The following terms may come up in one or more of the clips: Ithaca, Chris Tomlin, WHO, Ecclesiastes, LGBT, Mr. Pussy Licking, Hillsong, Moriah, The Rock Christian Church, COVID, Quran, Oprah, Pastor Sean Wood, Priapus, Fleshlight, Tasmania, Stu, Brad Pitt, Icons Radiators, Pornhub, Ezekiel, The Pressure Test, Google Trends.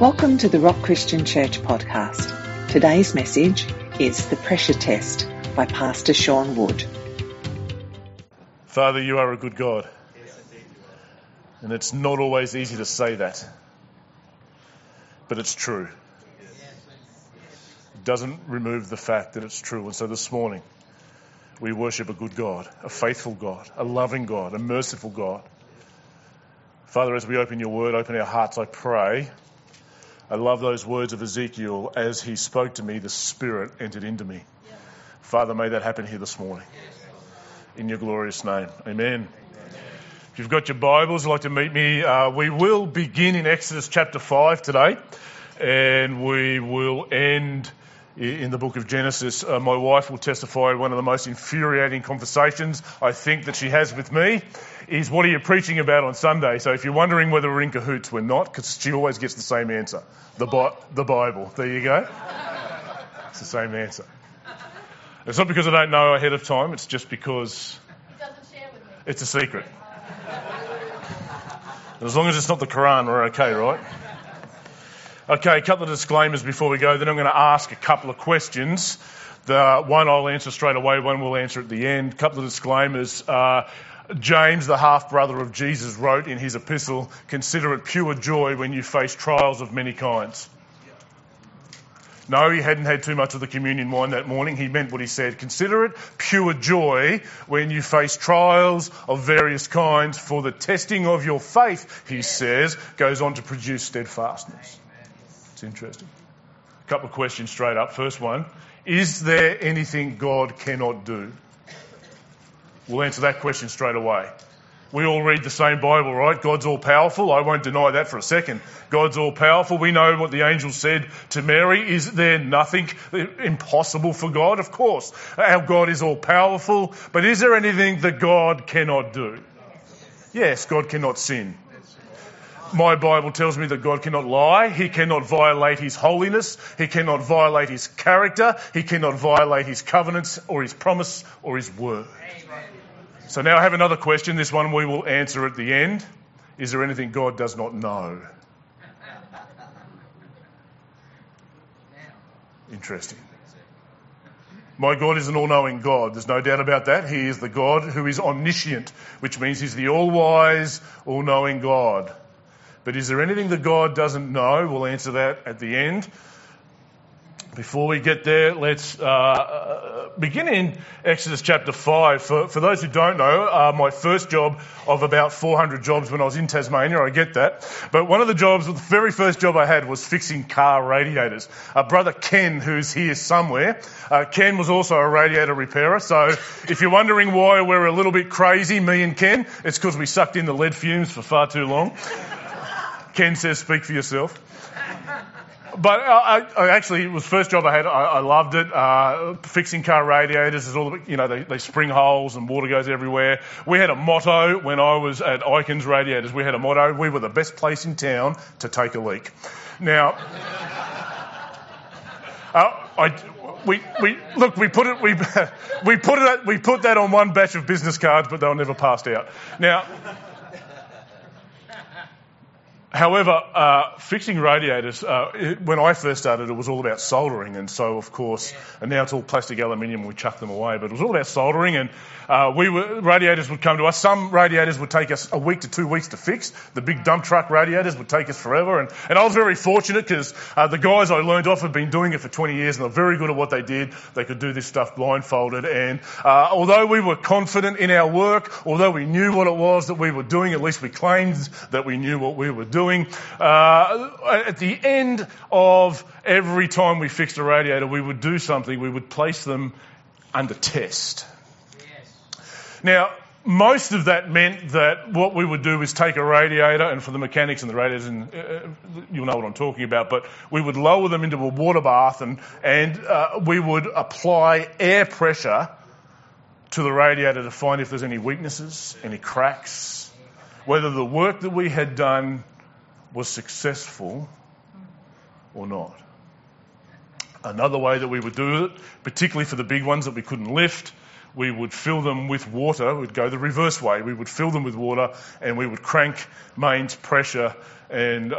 Welcome to the Rock Christian Church podcast. Today's message is The Pressure Test by Pastor Sean Wood. Father, you are a good God. And it's not always easy to say that. But it's true. It doesn't remove the fact that it's true. And so this morning, we worship a good God, a faithful God, a loving God, a merciful God. Father, as we open your word, open our hearts, I pray. I love those words of Ezekiel, as he spoke to me, the Spirit entered into me. Yeah. Father, may that happen here this morning. In your glorious name. Amen. Amen. If you've got your Bibles, I'd like to meet me. We will begin in Exodus chapter 5 today, and we will end in the book of Genesis. My wife will testify one of the most infuriating conversations I think that she has with me is, what are you preaching about on Sunday? So if you're wondering whether we're in cahoots, we're not, because she always gets the same answer. The Bible. There you go. It's the same answer. It's not because I don't know ahead of time. It's just because it doesn't share with me. It's a secret. As long as it's not the Quran, we're okay, right? Okay, a couple of disclaimers before we go. Then I'm going to ask a couple of questions. The one I'll answer straight away, one we'll answer at the end. A couple of disclaimers. James, the half-brother of Jesus, wrote in his epistle, "Consider it pure joy when you face trials of many kinds." No, he hadn't had too much of the communion wine that morning. He meant what he said. Consider it pure joy when you face trials of various kinds, for the testing of your faith, he says, goes on to produce steadfastness. It's interesting. A couple of questions straight up. First one, is there anything God cannot do? We'll answer that question straight away. We all read the same Bible, right? God's all-powerful. I won't deny that for a second. God's all-powerful. We know what the angel said to Mary. Is there nothing impossible for God? Of course. Our God is all-powerful. But is there anything that God cannot do? Yes, God cannot sin. My Bible tells me that God cannot lie. He cannot violate his holiness. He cannot violate his character. He cannot violate his covenants or his promise or his word. Amen. So now I have another question. This one we will answer at the end. Is there anything God does not know? Interesting. My God is an all-knowing God. There's no doubt about that. He is the God who is omniscient, which means he's the all-wise, all-knowing God. But is there anything that God doesn't know? We'll answer that at the end. Before we get there, let's begin in Exodus chapter 5. For those who don't know, my first job of about 400 jobs when I was in Tasmania, I get that. But one of the jobs, the very first job I had, was fixing car radiators. Brother Ken, who's here somewhere, Ken was also a radiator repairer. So if you're wondering why we're a little bit crazy, me and Ken, it's because we sucked in the lead fumes for far too long. Ken says, speak for yourself. But I actually, it was the first job I had. I loved it. Fixing car radiators is all the, you know, they spring holes and water goes everywhere. We had a motto when I was at Icons Radiators. We had a motto. We were the best place in town to take a leak. Now, we put that on one batch of business cards, but they were never passed out. Now. However, fixing radiators, when I first started, it was all about soldering. And so, of course, and now it's all plastic aluminium, we chuck them away. But it was all about soldering, and radiators would come to us. Some radiators would take us a week to 2 weeks to fix. The big dump truck radiators would take us forever. And I was very fortunate because the guys I learned off had been doing it for 20 years and they're very good at what they did. They could do this stuff blindfolded. And although we were confident in our work, although we knew what it was that we were doing, at least we claimed that we knew what we were doing. At the end of every time we fixed a radiator, we would do something. We would place them under test. Yes. Now, most of that meant that what we would do is take a radiator, and for the mechanics and the radiators, and you'll know what I'm talking about, but we would lower them into a water bath, and we would apply air pressure to the radiator to find if there's any weaknesses, any cracks, whether the work that we had done was successful or not. Another way that we would do it, particularly for the big ones that we couldn't lift, we would fill them with water. We'd go the reverse way. We would fill them with water, and we would crank mains pressure, and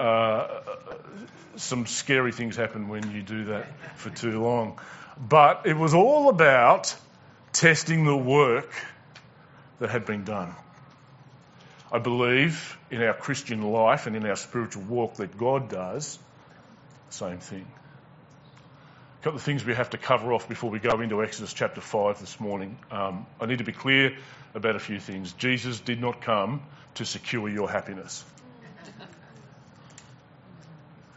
some scary things happen when you do that for too long. But it was all about testing the work that had been done. I believe in our Christian life and in our spiritual walk that God does the same thing. A couple of things we have to cover off before we go into Exodus chapter 5 this morning. I need to be clear about a few things. Jesus did not come to secure your happiness.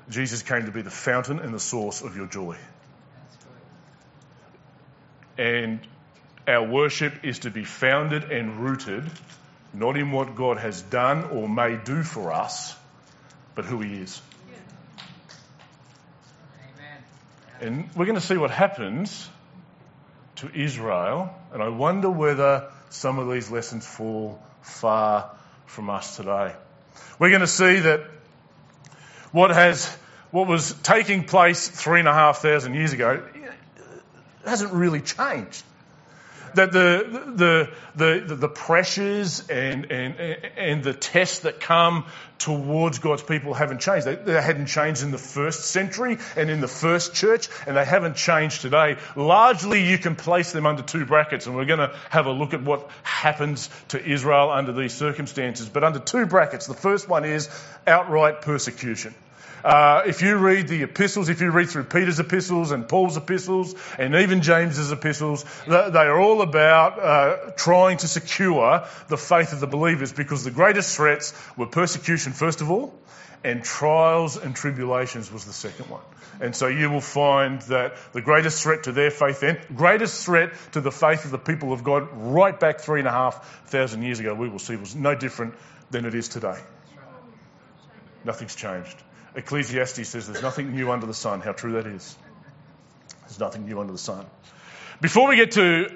Jesus came to be the fountain and the source of your joy. And our worship is to be founded and rooted not in what God has done or may do for us, but who he is. Amen. And we're going to see what happens to Israel, and I wonder whether some of these lessons fall far from us today. We're going to see that what was taking place 3,500 years ago hasn't really changed. That the pressures and the tests that come towards God's people haven't changed. They hadn't changed in the first century and in the first church, and they haven't changed today. Largely, you can place them under two brackets, and we're going to have a look at what happens to Israel under these circumstances. But under two brackets, the first one is outright persecution. If you read the epistles, if you read through Peter's epistles and Paul's epistles and even James's epistles, they are all about trying to secure the faith of the believers, because the greatest threats were persecution, first of all, and trials and tribulations was the second one. And so you will find that the greatest threat to their faith then, greatest threat to the faith of the people of God right back 3,500 years ago, we will see, was no different than it is today. Nothing's changed. Ecclesiastes says there's nothing new under the sun. How true that is. There's nothing new under the sun. Before we get to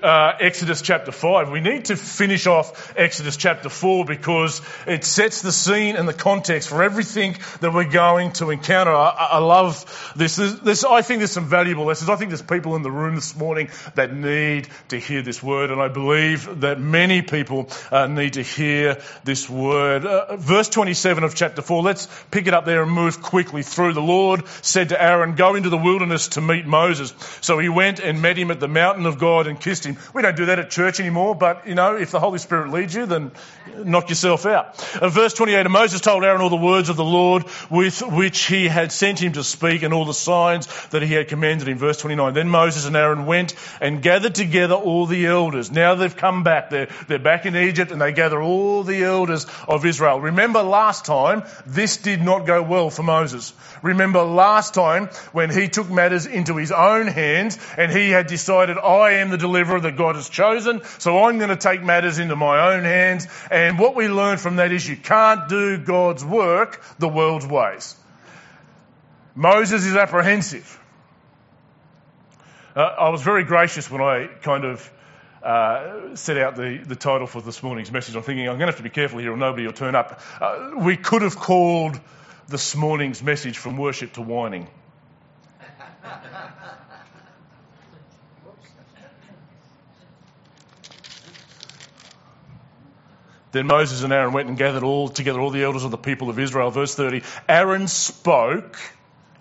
Exodus chapter 5, we need to finish off Exodus chapter 4, because it sets the scene and the context for everything that we're going to encounter. I love this. I think there's some valuable lessons. I think there's people in the room this morning that need to hear this word, and I believe that many people need to hear this word. Verse 27 of chapter 4, let's pick it up there and move quickly through. The Lord said to Aaron, "Go into the wilderness to meet Moses." So he went and met him at the mountain of God and kissed him. We don't do that at church anymore, but you know, if the Holy Spirit leads you, then knock yourself out. Verse 28, "And Moses told Aaron all the words of the Lord with which he had sent him to speak, and all the signs that he had commanded him." Verse 29, "Then Moses and Aaron went and gathered together all the elders." Now they've come back. They're back in Egypt, and they gather all the elders of Israel. Remember last time, this did not go well for Moses. Remember last time when he took matters into his own hands, and he had decided, I am the deliverer that God has chosen, so I'm going to take matters into my own hands. And what we learn from that is you can't do God's work the world's ways. Moses is apprehensive. I was very gracious when I kind of set out the title for this morning's message. I'm thinking I'm going to have to be careful here or nobody will turn up. We could have called this morning's message "From Worship to Whining." Then Moses and Aaron went and gathered all together all the elders of the people of Israel. Verse 30, Aaron spoke,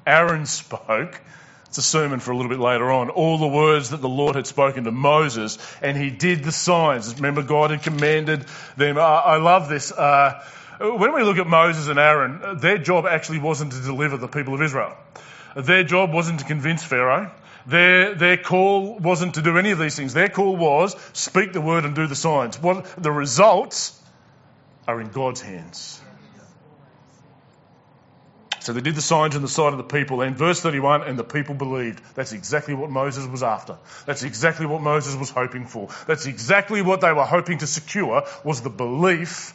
it's a sermon for a little bit later on, all the words that the Lord had spoken to Moses, and he did the signs. Remember, God had commanded them. I love this. When we look at Moses and Aaron, their job actually wasn't to deliver the people of Israel. Their job wasn't to convince Pharaoh. Their call wasn't to do any of these things. Their call was speak the word and do the signs. Well, the results are in God's hands. So they did the signs in the sight of the people. And verse 31, and the people believed. That's exactly what Moses was after. That's exactly what Moses was hoping for. That's exactly what they were hoping to secure, was the belief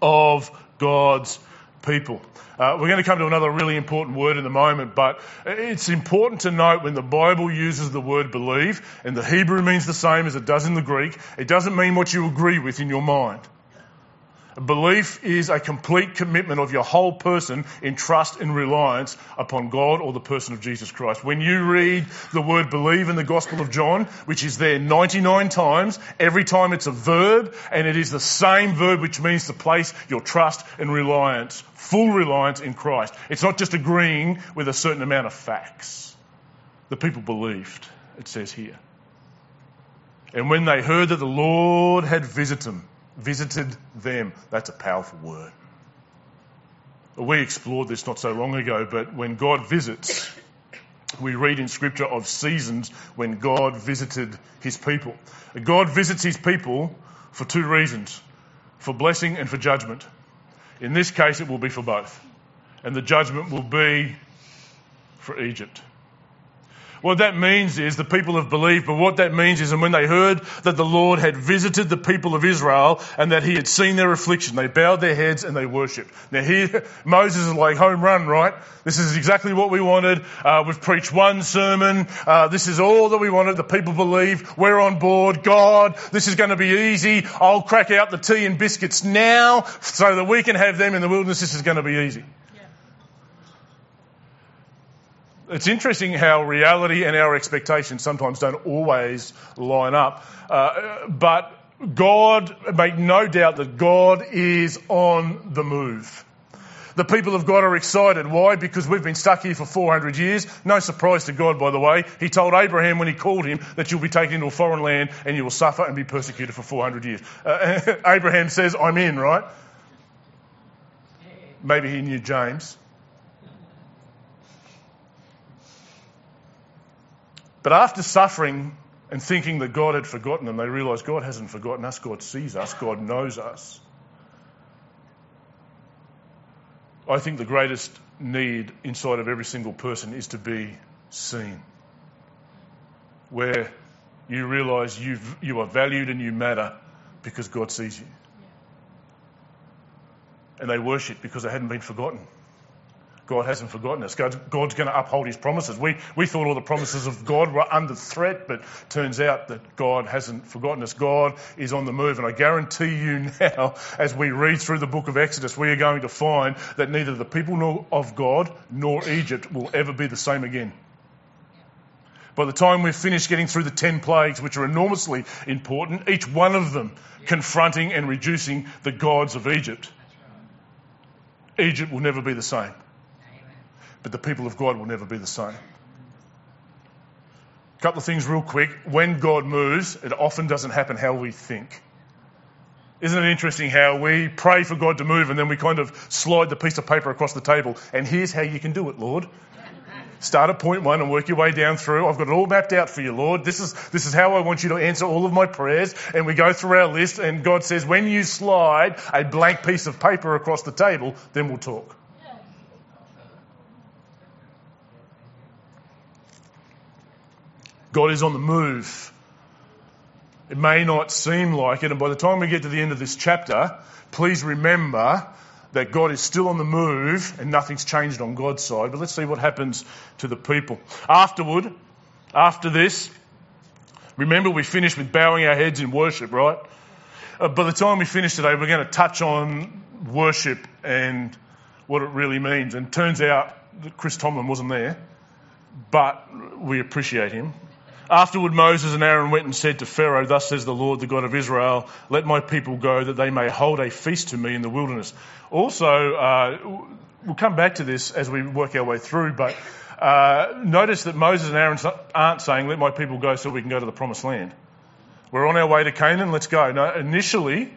of God's people. We're going to come to another really important word in a moment, but it's important to note when the Bible uses the word believe, and the Hebrew means the same as it does in the Greek, it doesn't mean what you agree with in your mind. Belief is a complete commitment of your whole person in trust and reliance upon God or the person of Jesus Christ. When you read the word believe in the Gospel of John, which is there 99 times, every time it's a verb, and it is the same verb which means to place your trust and reliance, full reliance in Christ. It's not just agreeing with a certain amount of facts. The people believed, it says here. And when they heard that the Lord had visited them. That's a powerful word. We explored this not so long ago, but when God visits, we read in Scripture of seasons when God visited his people. God visits his people for two reasons, for blessing and for judgment. In this case, it will be for both. And the judgment will be for Egypt. What that means is the people have believed, but what that means is, and when they heard that the Lord had visited the people of Israel and that he had seen their affliction, they bowed their heads and they worshipped. Now here, Moses is like, home run, right? This is exactly what we wanted. We've preached one sermon. This is all that we wanted. The people believe. We're on board. God, this is going to be easy. I'll crack out the tea and biscuits now so that we can have them in the wilderness. This is going to be easy. It's interesting how reality and our expectations sometimes don't always line up. But God, make no doubt that God is on the move. The people of God are excited. Why? Because we've been stuck here for 400 years. No surprise to God, by the way. He told Abraham when he called him that you'll be taken into a foreign land and you will suffer and be persecuted for 400 years. Abraham says, I'm in, right? Maybe he knew James. But after suffering and thinking that God had forgotten them, they realised God hasn't forgotten us. God sees us. God knows us. I think the greatest need inside of every single person is to be seen, where you realise you are valued and you matter because God sees you. And they worship because they hadn't been forgotten. God hasn't forgotten us. God's going to uphold his promises. We thought all the promises of God were under threat, but turns out that God hasn't forgotten us. God is on the move. And I guarantee you now, as we read through the book of Exodus, we are going to find that neither the people of God nor Egypt will ever be the same again. By the time we're finished getting through the 10 plagues, which are enormously important, each one of them confronting and reducing the gods of Egypt, Egypt will never be the same. But the people of God will never be the same. A couple of things real quick. When God moves, it often doesn't happen how we think. Isn't it interesting how we pray for God to move and then we kind of slide the piece of paper across the table and here's how you can do it, Lord. Start at point one and work your way down through. I've got it all mapped out for you, Lord. This is how I want you to answer all of my prayers. And we go through our list and God says, when you slide a blank piece of paper across the table, then we'll talk. God is on the move. It may not seem like it. And by the time we get to the end of this chapter, please remember that God is still on the move and nothing's changed on God's side. But let's see what happens to the people. After this, remember we finished with bowing our heads in worship, right? By the time we finish today, we're going to touch on worship and what it really means. And it turns out that Chris Tomlin wasn't there, but we appreciate him. Afterward, Moses and Aaron went and said to Pharaoh, thus says the Lord, the God of Israel, let my people go that they may hold a feast to me in the wilderness. Also, we'll come back to this as we work our way through, but notice that Moses and Aaron aren't saying, let my people go so we can go to the promised land. We're on our way to Canaan, let's go. No, initially,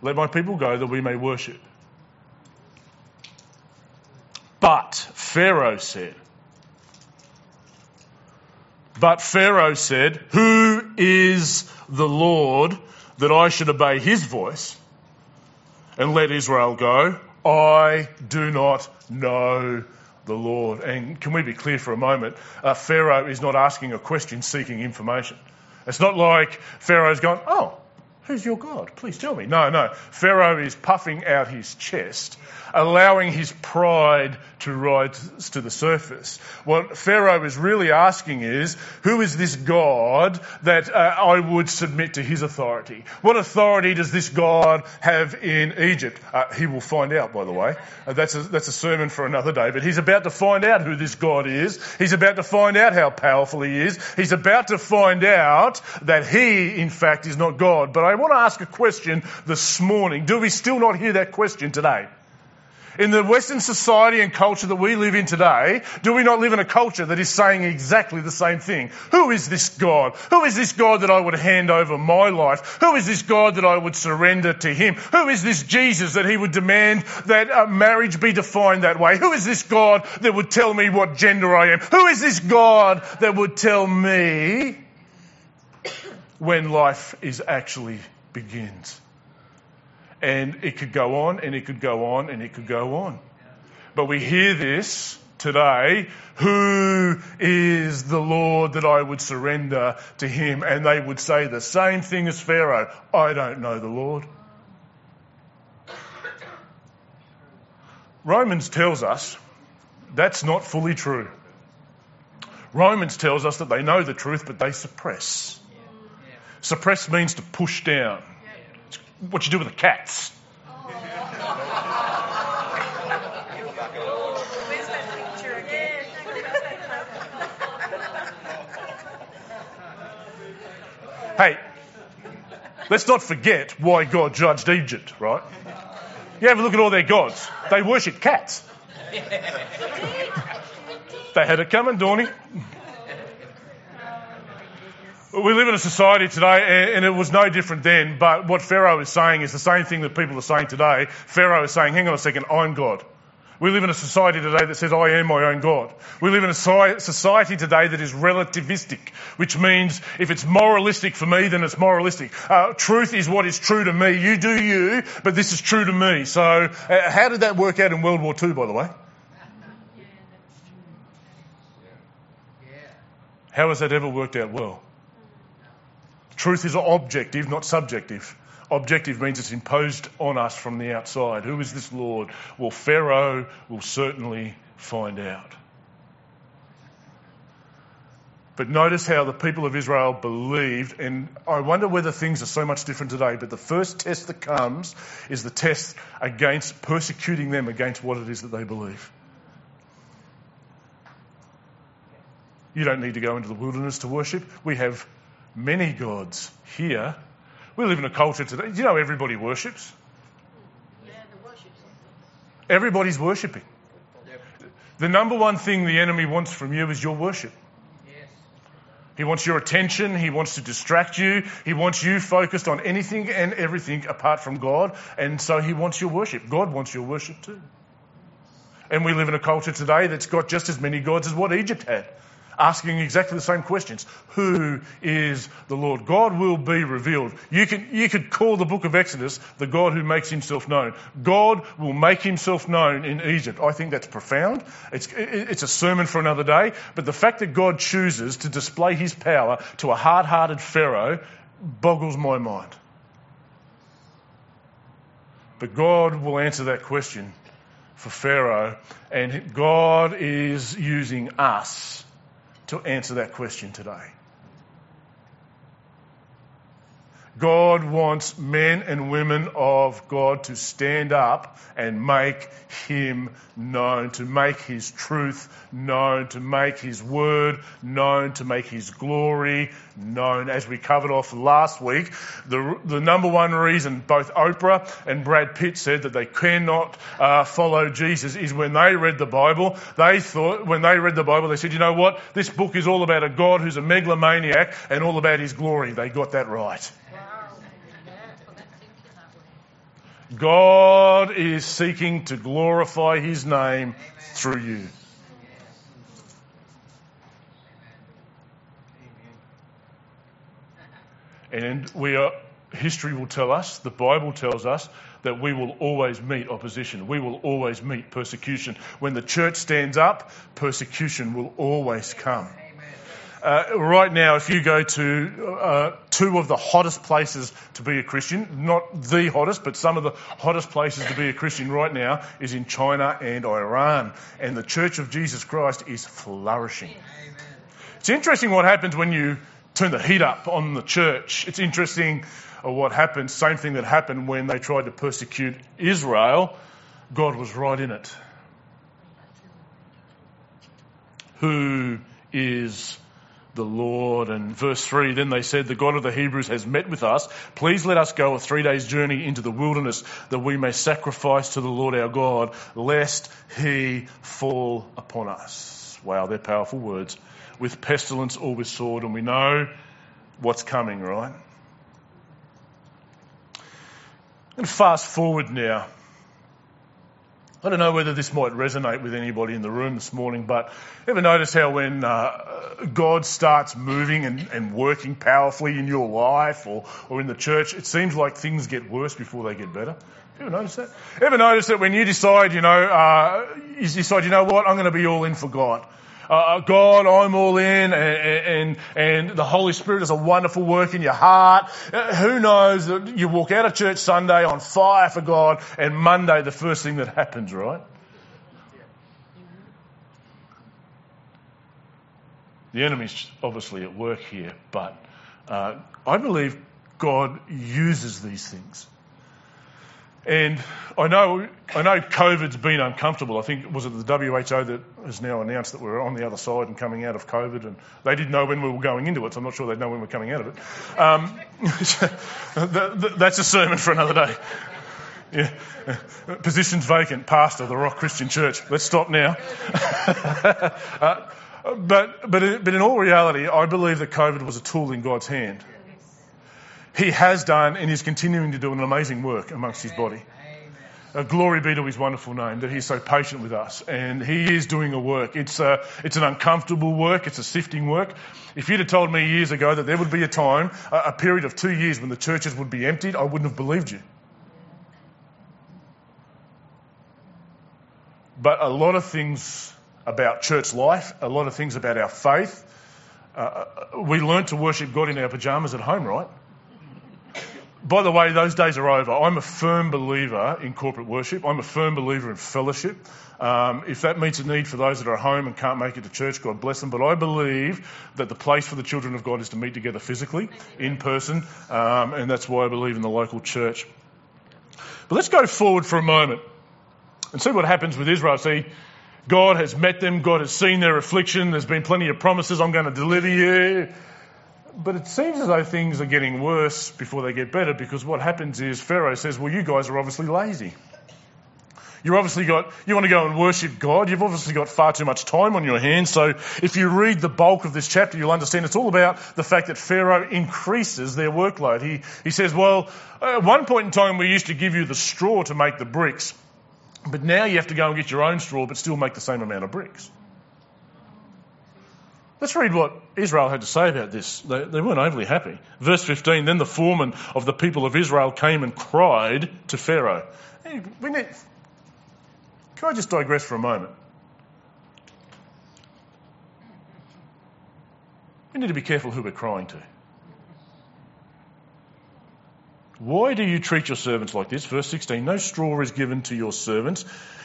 let my people go that we may worship. But Pharaoh said, who is the Lord that I should obey his voice and let Israel go? I do not know the Lord. And can we be clear for a moment? Pharaoh is not asking a question, seeking information. It's not like Pharaoh's going, oh, Who's your God? Please tell me. No. Pharaoh is puffing out his chest, allowing his pride to rise to the surface. What Pharaoh is really asking is, who is this God that I would submit to his authority? What authority does this God have in Egypt? He will find out, by the way. That's a sermon for another day. But he's about to find out who this God is. He's about to find out how powerful he is. He's about to find out that he, in fact, is not God. But I want to ask a question this morning. Do we still not hear that question today? In the Western society and culture that we live in today, do we not live in a culture that is saying exactly the same thing? Who is this God? Who is this God that I would hand over my life? Who is this God that I would surrender to him? Who is this Jesus that he would demand that marriage be defined that way? Who is this God that would tell me what gender I am? Who is this God that would tell me when life is actually begins? And it could go on, and it could go on, and it could go on. But we hear this today, who is the Lord that I would surrender to him? And they would say the same thing as Pharaoh, I don't know the Lord. Romans tells us that's not fully true. Romans tells us that they know the truth, but they suppress. Suppress means to push down. What you do with the cats. Oh. Where's that picture again? Hey, let's not forget why God judged Egypt, right? You have a look at all their gods. They worshipped cats. They had it coming, Dawny. We live in a society today, and it was no different then, but what Pharaoh is saying is the same thing that people are saying today. Pharaoh is saying, hang on a second, I'm God. We live in a society today that says, I am my own God. We live in a society today that is relativistic, which means if it's moralistic for me, then it's moralistic. Truth is what is true to me. You do you, but this is true to me. So how did that work out in World War II, by the way? How has that ever worked out well? Truth is objective, not subjective. Objective means it's imposed on us from the outside. Who is this Lord? Well, Pharaoh will certainly find out. But notice how the people of Israel believed, and I wonder whether things are so much different today, but the first test that comes is the test against persecuting them against what it is that they believe. You don't need to go into the wilderness to worship. We have many gods here. We live in a culture today. Do you know everybody worships? Yeah, they worship. Everybody's worshipping. Yep. The number one thing the enemy wants from you is your worship. Yes. He wants your attention. He wants to distract you. He wants you focused on anything and everything apart from God. And so he wants your worship. God wants your worship too. And we live in a culture today that's got just as many gods as what Egypt had, asking exactly the same questions. Who is the Lord? God will be revealed. You could call the book of Exodus the God who makes himself known. God will make himself known in Egypt. I think that's profound. It's a sermon for another day. But the fact that God chooses to display his power to a hard-hearted Pharaoh boggles my mind. But God will answer that question for Pharaoh, and God is using us to answer that question today. God wants men and women of God to stand up and make him known, to make his truth known, to make his word known, to make his glory known. As we covered off last week, the number one reason both Oprah and Brad Pitt said that they cannot follow Jesus is when they read the Bible, they said, you know what, this book is all about a God who's a megalomaniac and all about his glory. They got that right. God is seeking to glorify his name through you. And history will tell us, the Bible tells us, that we will always meet opposition. We will always meet persecution. When the church stands up, persecution will always come. Right now, if you go to two of the hottest places to be a Christian, not the hottest, but some of the hottest places to be a Christian right now is in China and Iran. And the Church of Jesus Christ is flourishing. Amen. It's interesting what happens when you turn the heat up on the church. It's interesting what happened, same thing that happened when they tried to persecute Israel. God was right in it. Who is the Lord? And verse 3, then they said, the God of the Hebrews has met with us. Please let us go a 3 days journey into the wilderness that we may sacrifice to the Lord our God, lest he fall upon us. Wow, they're powerful words. With pestilence or with sword, and we know what's coming, right? And fast forward now. I don't know whether this might resonate with anybody in the room this morning, but ever notice how when God starts moving and working powerfully in your life or in the church, it seems like things get worse before they get better? Ever notice that? Ever notice that when you decide, you know what, I'm going to be all in for God. God, I'm all in, and the Holy Spirit does a wonderful work in your heart. Who knows that you walk out of church Sunday on fire for God, and Monday the first thing that happens, right? The enemy's obviously at work here, but I believe God uses these things. And I know COVID's been uncomfortable. I think, was it the WHO that has now announced that we're on the other side and coming out of COVID? And they didn't know when we were going into it, so I'm not sure they'd know when we're coming out of it. That's a sermon for another day. Yeah. Positions vacant, pastor, The Rock Christian Church. Let's stop now. But in all reality, I believe that COVID was a tool in God's hand. He has done and is continuing to do an amazing work amongst his body. Glory be to his wonderful name that he's so patient with us, and he is doing a work. It's an uncomfortable work. It's a sifting work. If you'd have told me years ago that there would be a time, a period of 2 years when the churches would be emptied, I wouldn't have believed you. But a lot of things about church life, a lot of things about our faith, we learned to worship God in our pajamas at home, right? By the way, those days are over. I'm a firm believer in corporate worship. I'm a firm believer in fellowship. If that meets a need for those that are at home and can't make it to church, God bless them. But I believe that the place for the children of God is to meet together physically, in person, and that's why I believe in the local church. But let's go forward for a moment and see what happens with Israel. See, God has met them. God has seen their affliction. There's been plenty of promises. I'm going to deliver you. But it seems as though things are getting worse before they get better, because what happens is Pharaoh says, well, you guys are obviously lazy. You want to go and worship God. You've obviously got far too much time on your hands. So if you read the bulk of this chapter, you'll understand it's all about the fact that Pharaoh increases their workload. He says, well, at one point in time, we used to give you the straw to make the bricks, but now you have to go and get your own straw, but still make the same amount of bricks. Let's read what Israel had to say about this. They weren't overly happy. Verse 15, then the foreman of the people of Israel came and cried to Pharaoh. Hey, can I just digress for a moment? We need to be careful who we're crying to. Why do you treat your servants like this? Verse 16, no straw is given to your servants,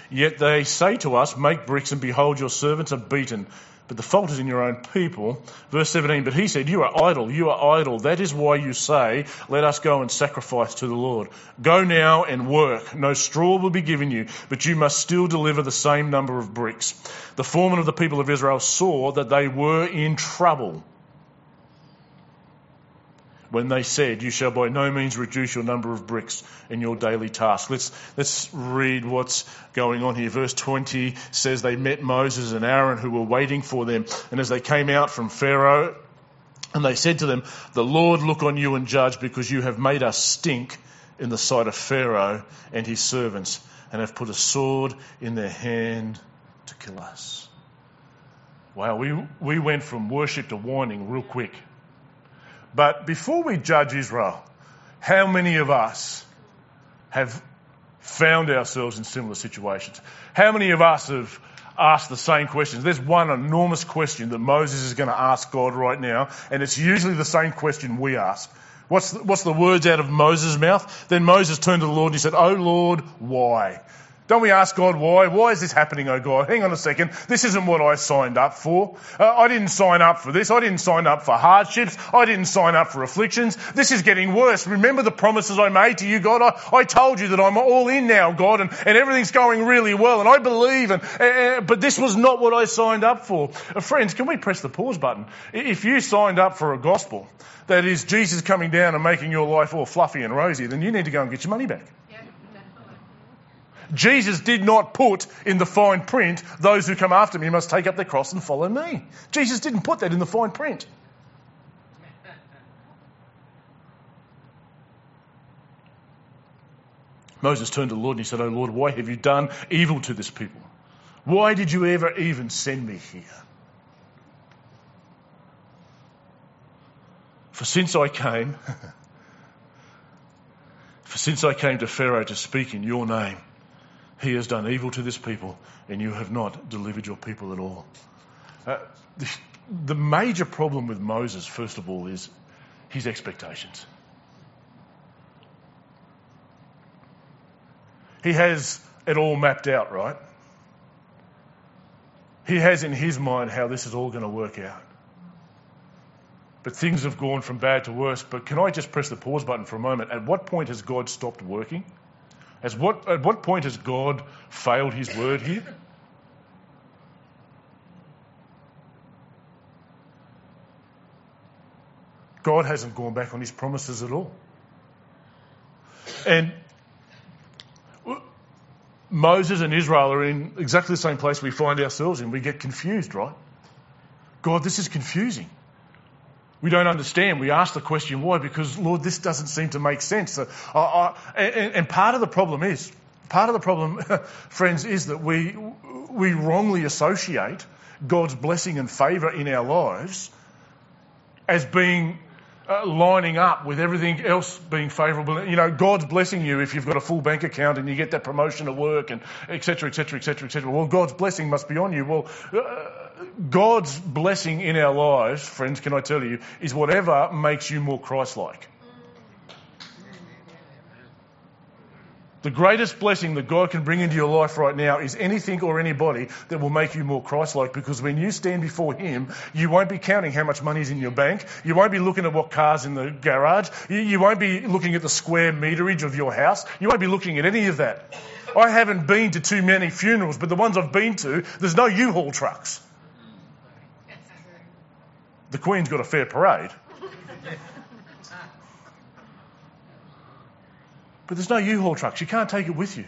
yet they say to us, make bricks, and behold, your servants are beaten. But the fault is in your own people. Verse 17, but he said, you are idle. That is why you say, let us go and sacrifice to the Lord. Go now and work. No straw will be given you, but you must still deliver the same number of bricks. The foreman of the people of Israel saw that they were in trouble when they said, you shall by no means reduce your number of bricks in your daily task. Let's read what's going on here. Verse 20 says they met Moses and Aaron, who were waiting for them. And as they came out from Pharaoh, and they said to them, the Lord look on you and judge, because you have made us stink in the sight of Pharaoh and his servants, and have put a sword in their hand to kill us. Wow, we went from worship to whining real quick. But before we judge Israel, how many of us have found ourselves in similar situations? How many of us have ask the same questions. There's one enormous question that Moses is going to ask God right now, and it's usually the same question we ask. What's the words out of Moses' mouth? Then Moses turned to the Lord and he said, "Oh Lord, why?" Don't we ask God why? Why is this happening, oh God? Hang on a second. This isn't what I signed up for. I didn't sign up for this. I didn't sign up for hardships. I didn't sign up for afflictions. This is getting worse. Remember the promises I made to you, God? I told you that I'm all in now, God, and everything's going really well, and I believe, but this was not what I signed up for. Friends, can we press the pause button? If you signed up for a gospel that is Jesus coming down and making your life all fluffy and rosy, then you need to go and get your money back. Jesus did not put in the fine print, "Those who come after me must take up their cross and follow me." Jesus didn't put that in the fine print. Moses turned to the Lord and he said, "Oh Lord, why have you done evil to this people? Why did you ever even send me here? For since I came to Pharaoh to speak in your name, he has done evil to this people, and you have not delivered your people at all." The major problem with Moses, first of all, is his expectations. He has it all mapped out, right? He has in his mind how this is all going to work out. But things have gone from bad to worse. But can I just press the pause button for a moment? At what point has God stopped working? At what point has God failed his word here? God hasn't gone back on his promises at all. And Moses and Israel are in exactly the same place we find ourselves in. We get confused, right? God, this is confusing. We don't understand. We ask the question why, because, Lord, this doesn't seem to make sense. So part of the problem, friends, is that we wrongly associate God's blessing and favour in our lives as being lining up with everything else being favourable. You know, God's blessing you if you've got a full bank account and you get that promotion at work and et cetera, et cetera, et cetera, et cetera. Well, God's blessing must be on you. Well, God's blessing in our lives, friends, can I tell you, is whatever makes you more Christ-like. The greatest blessing that God can bring into your life right now is anything or anybody that will make you more Christ-like, because when you stand before him, you won't be counting how much money's in your bank. You won't be looking at what car's in the garage. You won't be looking at the square meterage of your house. You won't be looking at any of that. I haven't been to too many funerals, but the ones I've been to, there's no U-Haul trucks. The Queen's got a fair parade. But there's no U-Haul trucks. You can't take it with you.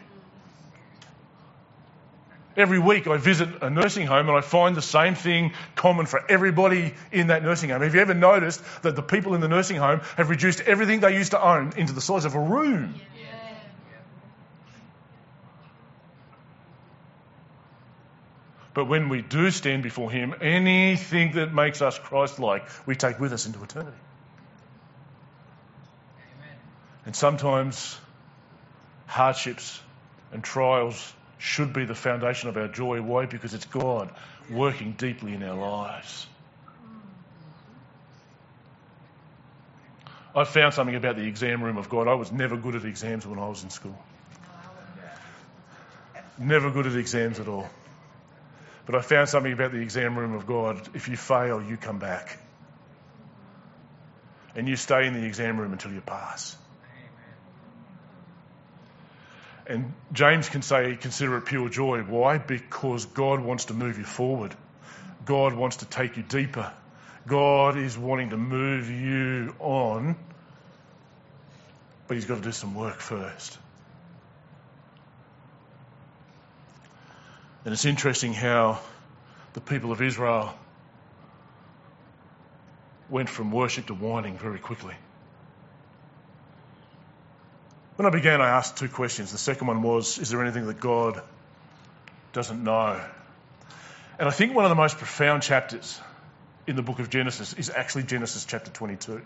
Every week I visit a nursing home and I find the same thing common for everybody in that nursing home. Have you ever noticed that the people in the nursing home have reduced everything they used to own into the size of a room? Yeah. But when we do stand before him, anything that makes us Christ-like, we take with us into eternity. And sometimes hardships and trials should be the foundation of our joy. Why? Because it's God working deeply in our lives. I found something about the exam room of God. I was never good at exams when I was in school. Never good at exams at all. But I found something about the exam room of God. If you fail, you come back. And you stay in the exam room until you pass. And James can say, consider it pure joy. Why? Because God wants to move you forward. God wants to take you deeper. God is wanting to move you on, but he's got to do some work first. And it's interesting how the people of Israel went from worship to whining very quickly. When I began, I asked two questions. The second one was, is there anything that God doesn't know? And I think one of the most profound chapters in the book of Genesis is actually Genesis chapter 22. I'm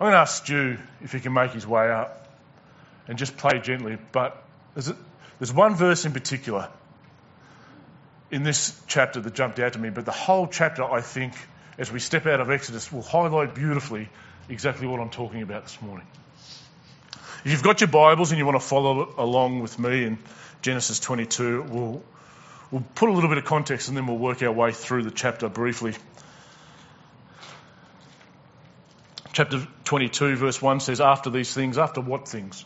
going to ask Stu if he can make his way up and just play gently, but there's one verse in particular in this chapter that jumped out to me, but the whole chapter, I think, as we step out of Exodus, will highlight beautifully exactly what I'm talking about this morning. If you've got your Bibles and you want to follow along with me in Genesis 22, we'll put a little bit of context and then we'll work our way through the chapter briefly. Chapter 22, verse 1 says, after these things, after what things?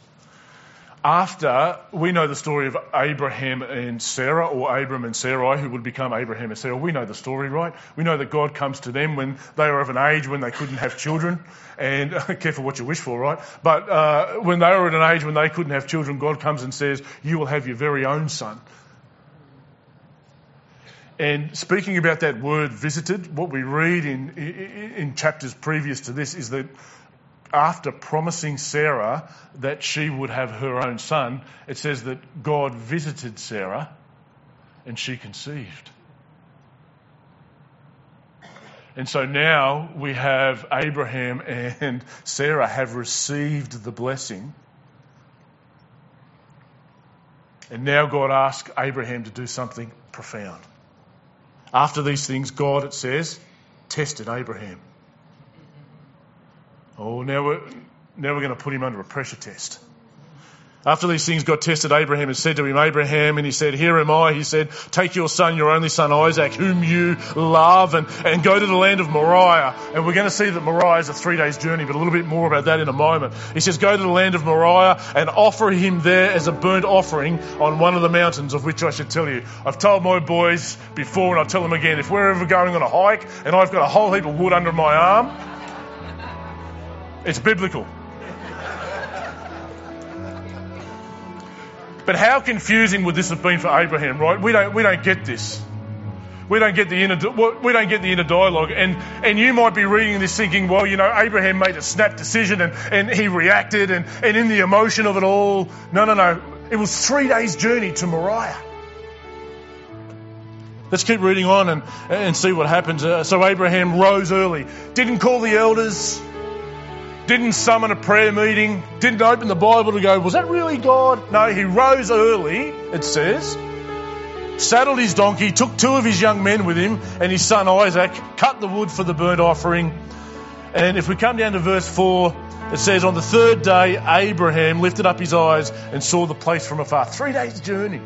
After, we know the story of Abraham and Sarah, or Abram and Sarai, who would become Abraham and Sarah. We know the story, right? We know that God comes to them when they were of an age when they couldn't have children. And careful what you wish for, right? But when they were at an age when they couldn't have children, God comes and says, you will have your very own son. And speaking about that word visited, what we read in chapters previous to this is that after promising Sarah that she would have her own son, it says that God visited Sarah and she conceived. And so now we have Abraham and Sarah have received the blessing. And now God asks Abraham to do something profound. After these things, God, it says, tested Abraham. Oh, now we're going to put him under a pressure test. After these things, God tested Abraham and said to him, Abraham, and he said, here am I. He said, take your son, your only son Isaac, whom you love, and go to the land of Moriah. And we're going to see that Moriah is a 3 days journey, but a little bit more about that in a moment. He says, go to the land of Moriah and offer him there as a burnt offering on one of the mountains of which I should tell you. I've told my boys before, and I'll tell them again, if we're ever going on a hike and I've got a whole heap of wood under my arm, it's biblical. But how confusing would this have been for Abraham, right? We don't get this. We don't get the inner dialogue. And you might be reading this thinking, well, you know, Abraham made a snap decision and he reacted and in the emotion of it all. No. It was 3 days' journey to Moriah. Let's keep reading on and see what happens. So Abraham rose early, didn't call the elders, didn't summon a prayer meeting, didn't open the Bible to go, was that really God? No, he rose early, it says, saddled his donkey, took two of his young men with him and his son Isaac, cut the wood for the burnt offering. And if we come down to verse 4, it says, on the third day, Abraham lifted up his eyes and saw the place from afar. 3 days' journey.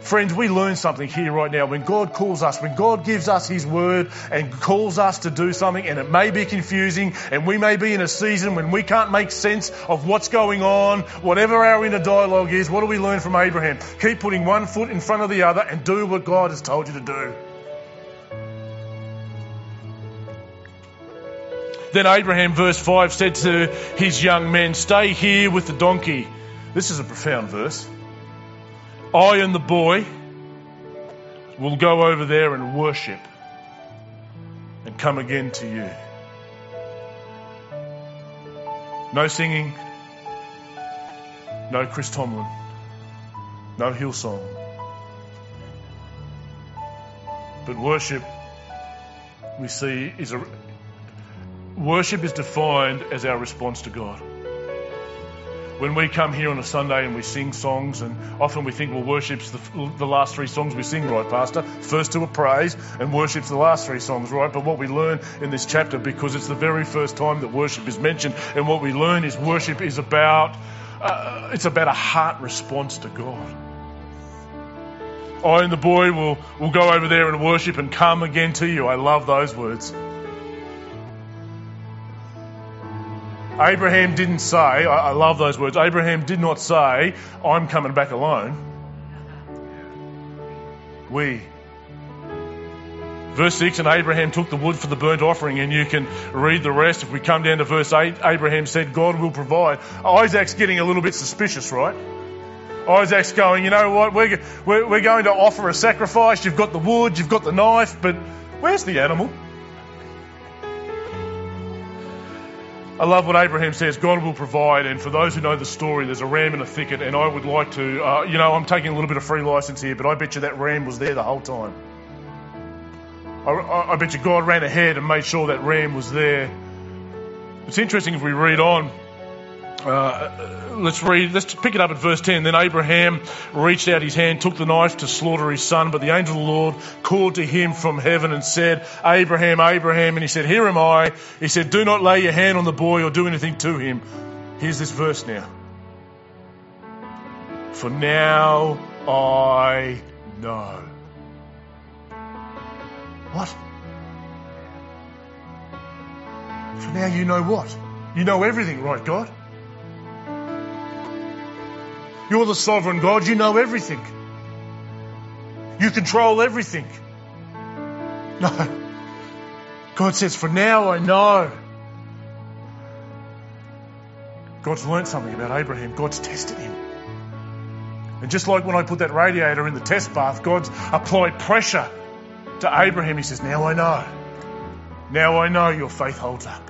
Friends, we learn something here right now. When God calls us, when God gives us his word and calls us to do something, and it may be confusing, and we may be in a season when we can't make sense of what's going on, whatever our inner dialogue is, what do we learn from Abraham? Keep putting one foot in front of the other and do what God has told you to do. Then Abraham, verse 5, said to his young men, stay here with the donkey. This is a profound verse. I and the boy will go over there and worship and come again to you. No singing, no Chris Tomlin, no Hillsong, but worship we see worship is defined as our response to God. When we come here on a Sunday and we sing songs, and often we think, well, worship's the last three songs we sing, right, Pastor? First two are praise, and worship's the last three songs, right? But what we learn in this chapter, because it's the very first time that worship is mentioned, and what we learn is worship is about a heart response to God. I and the boy will go over there and worship and come again to you. I love those words. Abraham didn't say, I love those words, Abraham did not say, I'm coming back alone. Verse 6, and Abraham took the wood for the burnt offering, and you can read the rest. If we come down to verse 8, Abraham said, God will provide. Isaac's getting a little bit suspicious, right? Isaac's going, you know what, we're going to offer a sacrifice. You've got the wood, you've got the knife, but where's the animal? I love what Abraham says, God will provide, and for those who know the story, there's a ram in a thicket, and I would like to, I'm taking a little bit of free license here, but I bet you that ram was there the whole time. I bet you God ran ahead and made sure that ram was there. It's interesting if we read on, Let's pick it up at verse 10. Then Abraham reached out his hand, took the knife to slaughter his son, but the angel of the Lord called to him from heaven and said, Abraham, Abraham. And he said, here am I. He said, do not lay your hand on the boy or do anything to him. Here's this verse now. For now I know. What? For now you know what? You know everything, right, God? You're the sovereign God. You know everything. You control everything. No. God says, for now I know. God's learned something about Abraham. God's tested him. And just like when I put that radiator in the test bath, God's applied pressure to Abraham. He says, now I know. Now I know your faith holds up.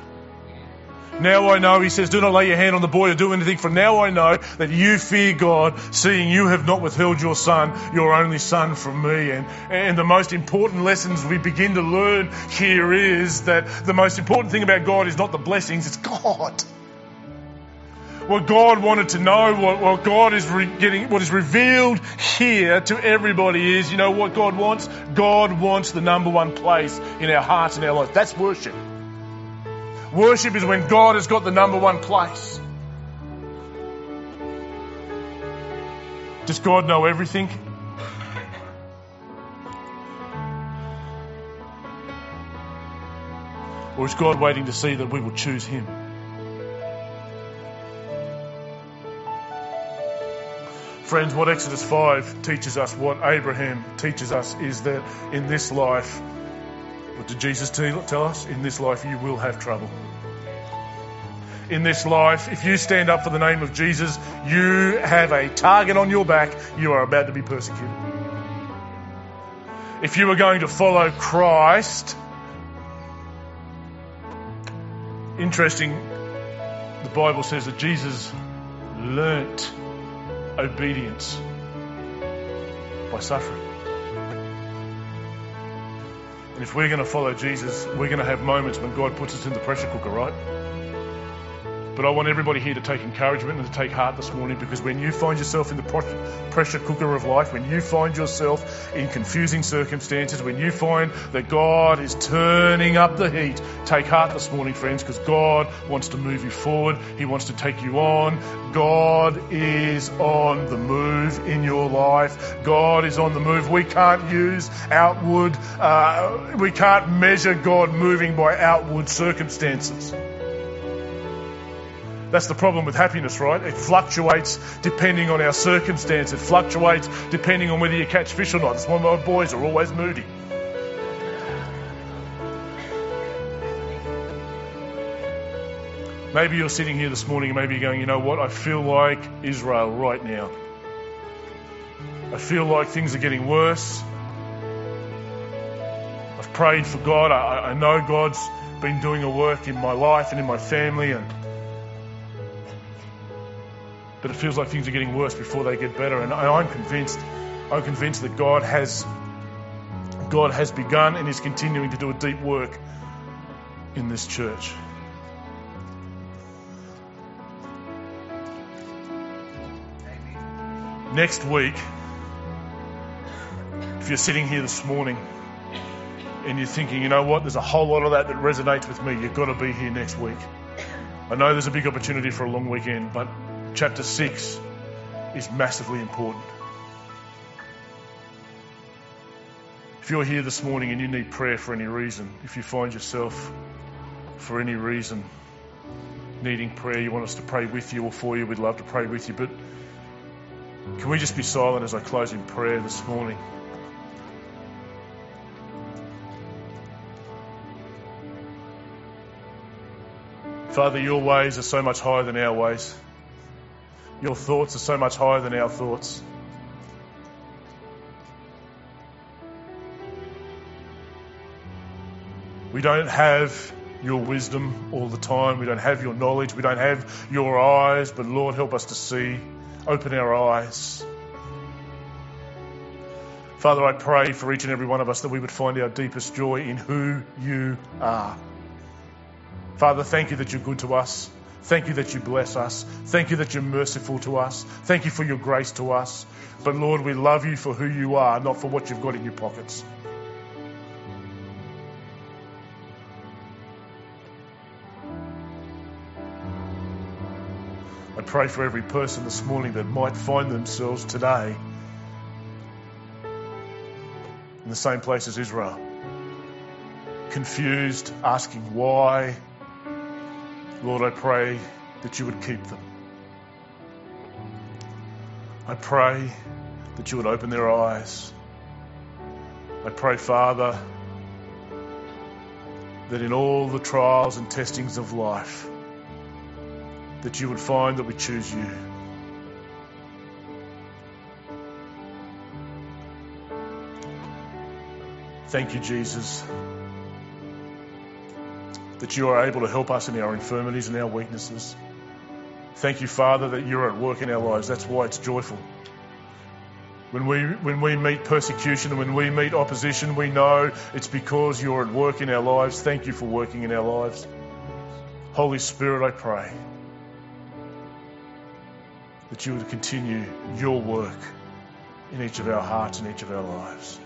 Now I know, he says, do not lay your hand on the boy or do anything, for now I know that you fear God, seeing you have not withheld your son, your only son, from me. And the most important lessons we begin to learn here is that the most important thing about God is not the blessings, it's God. What God wanted to know, what God is getting, what is revealed here to everybody is, you know what God wants? God wants the number one place in our hearts and our lives. That's worship. Worship is when God has got the number one place. Does God know everything? Or is God waiting to see that we will choose him? Friends, what Exodus 5 teaches us, what Abraham teaches us, is that in this life, what did Jesus tell us? In this life you will have trouble. In this life, if you stand up for the name of Jesus, you have a target on your back. You are about to be persecuted. If you are going to follow Christ, interesting, the Bible says that Jesus learnt obedience by suffering. And if we're going to follow Jesus, we're going to have moments when God puts us in the pressure cooker, right? But I want everybody here to take encouragement and to take heart this morning, because when you find yourself in the pressure cooker of life, when you find yourself in confusing circumstances, when you find that God is turning up the heat, take heart this morning, friends, because God wants to move you forward. He wants to take you on. God is on the move in your life. God is on the move. We can't use outward, we can't measure God moving by outward circumstances. That's the problem with happiness, right? It fluctuates depending on our circumstance. It fluctuates depending on whether you catch fish or not. That's why my boys are always moody. Maybe you're sitting here this morning and maybe you're going, you know what? I feel like Israel right now. I feel like things are getting worse. I've prayed for God. I know God's been doing a work in my life and in my family, and but it feels like things are getting worse before they get better. And I'm convinced that God has begun and is continuing to do a deep work in this church. Amen. Next week, if you're sitting here this morning and you're thinking, you know what, there's a whole lot of that resonates with me, you've got to be here next week. I know there's a big opportunity for a long weekend, but Chapter 6 is massively important. If you're here this morning and you need prayer for any reason, if you find yourself for any reason needing prayer, you want us to pray with you or for you, we'd love to pray with you. But can we just be silent as I close in prayer this morning? Father, your ways are so much higher than our ways. Your thoughts are so much higher than our thoughts. We don't have your wisdom all the time. We don't have your knowledge. We don't have your eyes. But Lord, help us to see. Open our eyes. Father, I pray for each and every one of us that we would find our deepest joy in who you are. Father, thank you that you're good to us. Thank you that you bless us. Thank you that you're merciful to us. Thank you for your grace to us. But Lord, we love you for who you are, not for what you've got in your pockets. I pray for every person this morning that might find themselves today in the same place as Israel. Confused, asking why. Lord, I pray that you would keep them. I pray that you would open their eyes. I pray, Father, that in all the trials and testings of life, that you would find that we choose you. Thank you, Jesus, that you are able to help us in our infirmities and our weaknesses. Thank you, Father, that you're at work in our lives. That's why it's joyful. When we meet persecution, when we meet opposition, we know it's because you're at work in our lives. Thank you for working in our lives. Holy Spirit, I pray that you would continue your work in each of our hearts and each of our lives.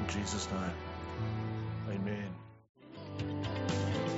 In Jesus' name, amen.